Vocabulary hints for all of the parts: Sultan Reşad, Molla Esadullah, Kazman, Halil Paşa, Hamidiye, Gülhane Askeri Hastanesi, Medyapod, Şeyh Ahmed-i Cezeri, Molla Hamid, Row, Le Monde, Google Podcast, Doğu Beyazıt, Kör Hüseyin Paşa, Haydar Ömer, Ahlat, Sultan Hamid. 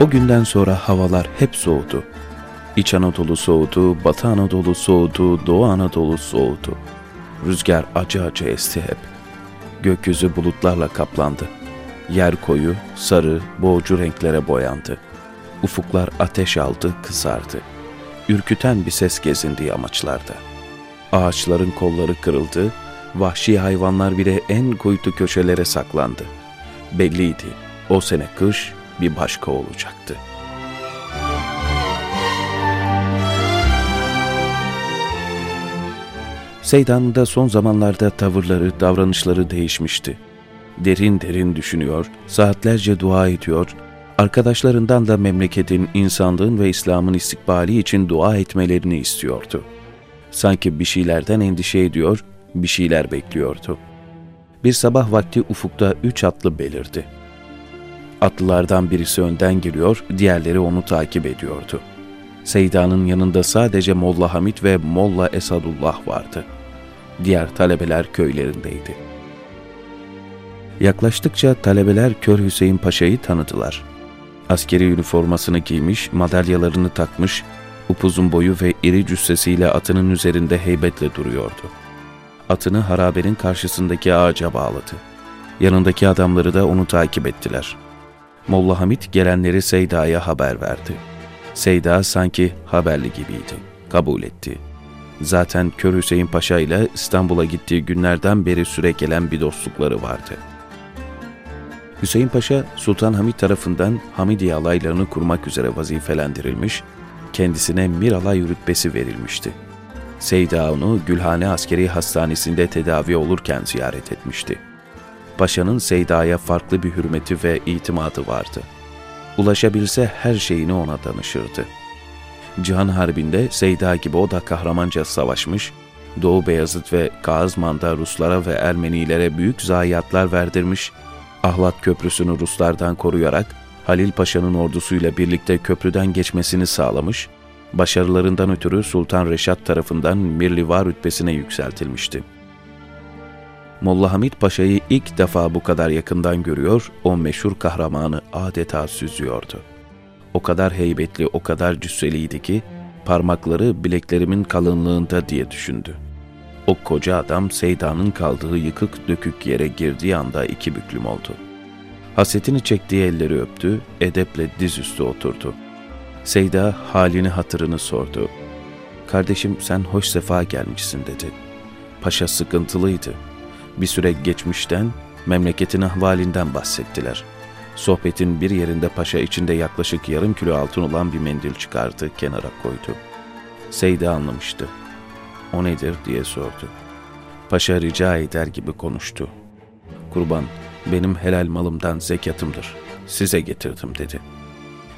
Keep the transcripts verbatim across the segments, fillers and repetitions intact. O günden sonra havalar hep soğudu. İç Anadolu soğudu, Batı Anadolu soğudu, Doğu Anadolu soğudu. Rüzgar acı acı esti hep. Gökyüzü bulutlarla kaplandı. Yer koyu, sarı, boğucu renklere boyandı. Ufuklar ateş aldı, kızardı. Ürküten bir ses gezindi yamaçlarda. Ağaçların kolları kırıldı, vahşi hayvanlar bile en kuytu köşelere saklandı. Belliydi, o sene kış bir başka olacaktı. Seydan'da son zamanlarda tavırları, davranışları değişmişti. Derin derin düşünüyor, saatlerce dua ediyor, arkadaşlarından da memleketin, insanlığın ve İslam'ın istikbali için dua etmelerini istiyordu. Sanki bir şeylerden endişe ediyor, bir şeyler bekliyordu. Bir sabah vakti ufukta üç atlı belirdi. Atlılardan birisi önden geliyor, diğerleri onu takip ediyordu. Seydan'ın yanında sadece Molla Hamid ve Molla Esadullah vardı. Diğer talebeler köylerindeydi. Yaklaştıkça talebeler Kör Hüseyin Paşa'yı tanıdılar. Askeri üniformasını giymiş, madalyalarını takmış, upuzun boyu ve iri cüssesiyle atının üzerinde heybetle duruyordu. Atını harabenin karşısındaki ağaca bağladı. Yanındaki adamları da onu takip ettiler. Molla Hamid gelenleri Seyda'ya haber verdi. Seyda sanki haberli gibiydi, kabul etti. Zaten Kör Hüseyin Paşa ile İstanbul'a gittiği günlerden beri süre gelen bir dostlukları vardı. Hüseyin Paşa, Sultan Hamid tarafından Hamidiye alaylarını kurmak üzere vazifelendirilmiş, kendisine Mir alay rütbesi verilmişti. Seyda onu Gülhane Askeri Hastanesi'nde tedavi olurken ziyaret etmişti. Paşa'nın Seyda'ya farklı bir hürmeti ve itimadı vardı. Ulaşabilse her şeyini ona danışırdı. Cihan Harbi'nde Seyda gibi o da kahramanca savaşmış, Doğu Beyazıt ve Kazman'da Ruslara ve Ermenilere büyük zayiatlar verdirmiş, Ahlat Köprüsü'nü Ruslardan koruyarak Halil Paşa'nın ordusuyla birlikte köprüden geçmesini sağlamış, başarılarından ötürü Sultan Reşad tarafından Mirliva rütbesine yükseltilmişti. Molla Hamid Paşa'yı ilk defa bu kadar yakından görüyor, o meşhur kahramanı adeta süzüyordu. O kadar heybetli, o kadar cüsseliydi ki, parmakları bileklerimin kalınlığında diye düşündü. O koca adam Seyda'nın kaldığı yıkık dökük yere girdiği anda iki büklüm oldu. Hasretini çektiği elleri öptü, edeple dizüstü oturdu. Seyda halini hatırını sordu. "Kardeşim sen hoş sefa gelmişsin" dedi. Paşa sıkıntılıydı. Bir süre geçmişten, memleketin ahvalinden bahsettiler. Sohbetin bir yerinde Paşa içinde yaklaşık yarım kilo altın olan bir mendil çıkardı, kenara koydu. Seyda anlamıştı. "O nedir?" diye sordu. Paşa rica eder gibi konuştu. "Kurban, benim helal malımdan zekatımdır. Size getirdim" dedi.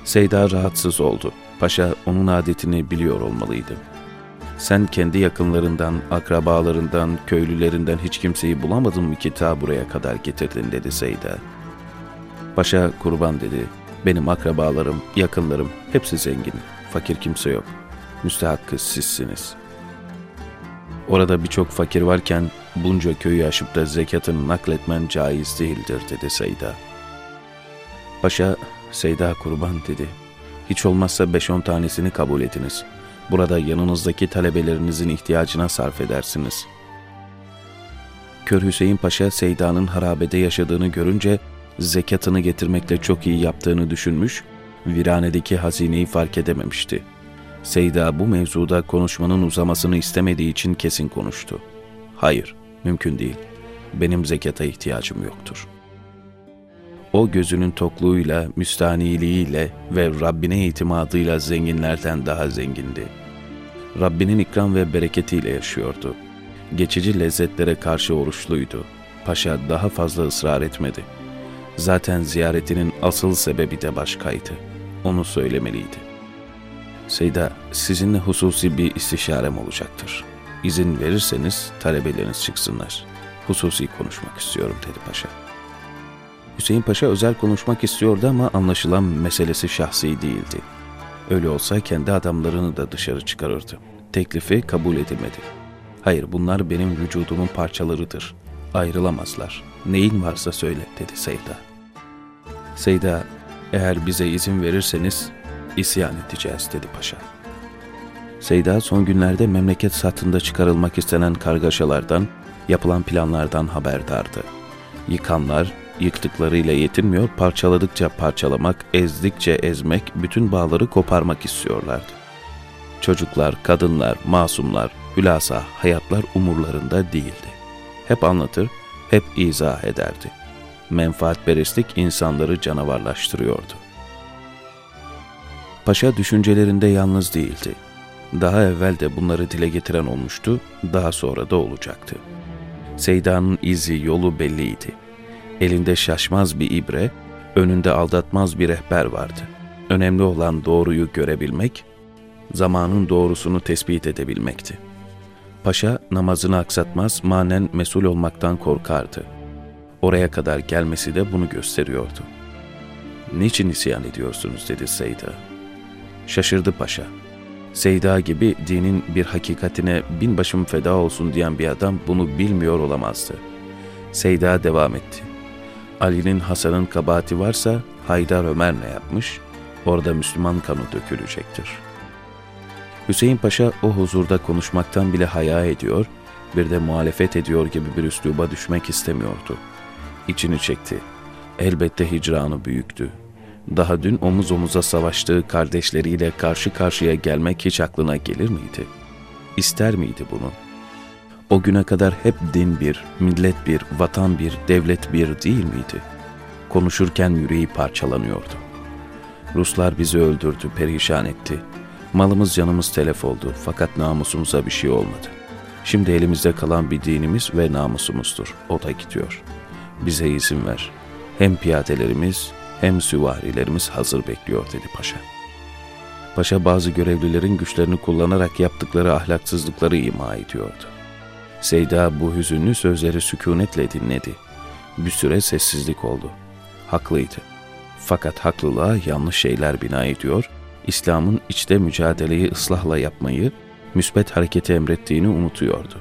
Seyda rahatsız oldu. Paşa onun adetini biliyor olmalıydı. "Sen kendi yakınlarından, akrabalarından, köylülerinden hiç kimseyi bulamadın mı ki ta buraya kadar getirdin?" dedi Seyda. Paşa, "Kurban" dedi, "benim akrabalarım, yakınlarım hepsi zengin, fakir kimse yok. Müstehakkı sizsiniz. Orada birçok fakir varken bunca köyü aşıp da zekatını nakletmen caiz değildir" dedi Seyda. Paşa, "Seyda kurban" dedi, "hiç olmazsa beş on tanesini kabul ediniz. Burada yanınızdaki talebelerinizin ihtiyacına sarf edersiniz." Kör Hüseyin Paşa Seyda'nın harabede yaşadığını görünce zekatını getirmekle çok iyi yaptığını düşünmüş, viranedeki hazineyi fark edememişti. Seyda bu mevzuda konuşmanın uzamasını istemediği için kesin konuştu. "Hayır, mümkün değil. Benim zekata ihtiyacım yoktur." O gözünün tokluğuyla, müstaniliğiyle ve Rabbine itimadıyla zenginlerden daha zengindi. Rabbinin ikram ve bereketiyle yaşıyordu. Geçici lezzetlere karşı oruçluydu. Paşa daha fazla ısrar etmedi. Zaten ziyaretinin asıl sebebi de başkaydı. Onu söylemeliydi. "Seyda, sizinle hususi bir istişarem olacaktır. İzin verirseniz talebeleriniz çıksınlar. Hususi konuşmak istiyorum" dedi Paşa. Hüseyin Paşa özel konuşmak istiyordu ama anlaşılan meselesi şahsi değildi. Öyle olsa kendi adamlarını da dışarı çıkarırdı. Teklifi kabul edilmedi. "Hayır, bunlar benim vücudumun parçalarıdır. Ayrılamazlar. Neyin varsa söyle" dedi Seyda. Seyda, Eğer bize izin verirseniz isyan edeceğiz dedi paşa. Seyda son günlerde memleket satında çıkarılmak istenen kargaşalardan, yapılan planlardan haberdardı. Yıkanlar, yıktıklarıyla yetinmiyor, parçaladıkça parçalamak, ezdikçe ezmek, bütün bağları koparmak istiyorlardı. Çocuklar, kadınlar, masumlar, hülasa hayatlar umurlarında değildi. Hep anlatır, hep izah ederdi. Menfaatperestlik insanları canavarlaştırıyordu. Paşa düşüncelerinde yalnız değildi. Daha evvel de bunları dile getiren olmuştu, daha sonra da olacaktı. Seyda'nın izi, yolu belliydi. Elinde şaşmaz bir ibre, önünde aldatmaz bir rehber vardı. Önemli olan doğruyu görebilmek, zamanın doğrusunu tespit edebilmekti. Paşa namazını aksatmaz, manen mesul olmaktan korkardı. Oraya kadar gelmesi de bunu gösteriyordu. "Niçin isyan ediyorsunuz?" dedi Seyda. Şaşırdı paşa. Seyda gibi dinin bir hakikatine bin başım feda olsun diyen bir adam bunu bilmiyor olamazdı. Seyda devam etti. "Ali'nin, Hasan'ın kabahati varsa Haydar Ömer ne yapmış? Orada Müslüman kanı dökülecektir." Hüseyin Paşa o huzurda konuşmaktan bile haya ediyor, bir de muhalefet ediyor gibi bir üsluba düşmek istemiyordu. İçini çekti. Elbette hicranı büyüktü. Daha dün omuz omuza savaştığı kardeşleriyle karşı karşıya gelmek hiç aklına gelir miydi? İster miydi bunu? O güne kadar hep din bir, millet bir, vatan bir, devlet bir değil miydi? Konuşurken yüreği parçalanıyordu. "Ruslar bizi öldürdü, perişan etti. Malımız canımız telef oldu fakat namusumuza bir şey olmadı. Şimdi elimizde kalan bir dinimiz ve namusumuzdur. O da gidiyor. Bize izin ver. Hem piyadelerimiz hem süvarilerimiz hazır bekliyor" dedi paşa. Paşa bazı görevlilerin güçlerini kullanarak yaptıkları ahlaksızlıkları ima ediyordu. Seyda bu hüzünlü sözleri sükunetle dinledi. Bir süre sessizlik oldu. Haklıydı. Fakat haklılığa yanlış şeyler bina ediyor, İslam'ın içte mücadeleyi ıslahla yapmayı, müsbet hareketi emrettiğini unutuyordu.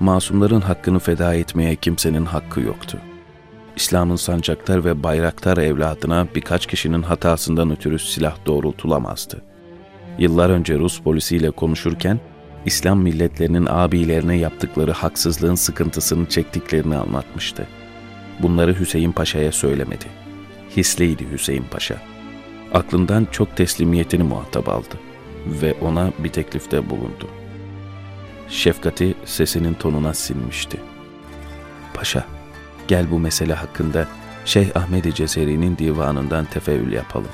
Masumların hakkını feda etmeye kimsenin hakkı yoktu. İslam'ın sancaktar ve bayraktar evladına birkaç kişinin hatasından ötürü silah doğrultulamazdı. Yıllar önce Rus polisiyle konuşurken, İslam milletlerinin abilerine yaptıkları haksızlığın sıkıntısını çektiklerini anlatmıştı. Bunları Hüseyin Paşa'ya söylemedi. Hisliydi Hüseyin Paşa. Aklından çok teslimiyetini muhatap aldı ve ona bir teklifte bulundu. Şefkati sesinin tonuna sinmişti. "Paşa, gel bu mesele hakkında Şeyh Ahmed-i Cezeri'nin divanından tefeül yapalım.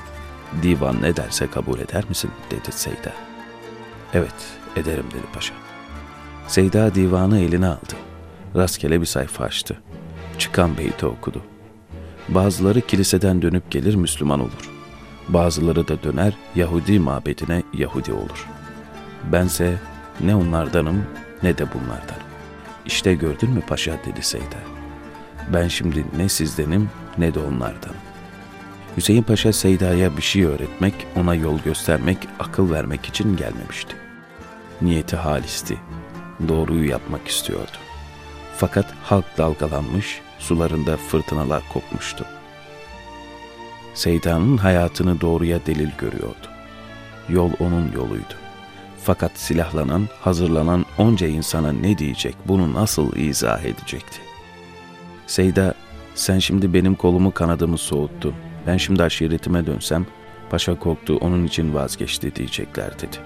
Divan ne derse kabul eder misin?" dedi Seyda. "Evet, ederim" dedi paşa. Seyda divanı eline aldı. Rastgele bir sayfa açtı. Çıkan beyti okudu. "Bazıları kiliseden dönüp gelir Müslüman olur. Bazıları da döner Yahudi mabedine Yahudi olur. Bense ne onlardanım ne de bunlardanım. İşte gördün mü paşa" dedi Seyda. "Ben şimdi ne sizdenim ne de onlardanım." Hüseyin Paşa Seyda'ya bir şey öğretmek, ona yol göstermek, akıl vermek için gelmemişti. Niyeti halisti. Doğruyu yapmak istiyordu. Fakat halk dalgalanmış, sularında fırtınalar kopmuştu. Seyda'nın hayatını doğruya delil görüyordu. Yol onun yoluydu. Fakat silahlanan, hazırlanan onca insana ne diyecek, bunu nasıl izah edecekti? "Seyda, sen şimdi benim kolumu kanadımı soğuttun. Ben şimdi aşiretime dönsem, paşa korktu, onun için vazgeçti diyecekler" dedi.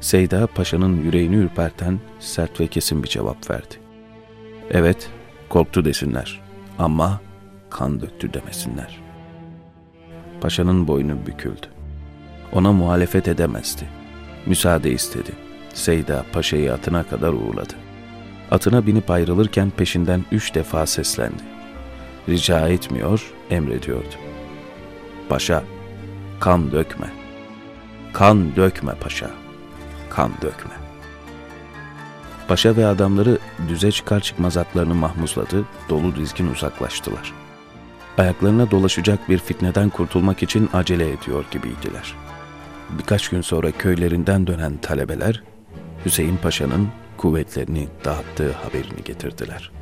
Seyda, paşanın yüreğini ürperten sert ve kesin bir cevap verdi. "Evet, korktu desinler ama kan döktü demesinler." Paşanın boynu büküldü. Ona muhalefet edemezdi. Müsaade istedi. Seyda paşayı atına kadar uğurladı. Atına binip ayrılırken peşinden üç defa seslendi. Rica etmiyor, emrediyordu. "Paşa, kan dökme. Kan dökme paşa. Kan dökme." Paşa ve adamları düze çıkar çıkmaz atlarını mahmuzladı, dolu dizgin uzaklaştılar. Ayaklarına dolaşacak bir fitneden kurtulmak için acele ediyor gibiydiler. Birkaç gün sonra köylerinden dönen talebeler, Hüseyin Paşa'nın kuvvetlerini dağıttığı haberini getirdiler.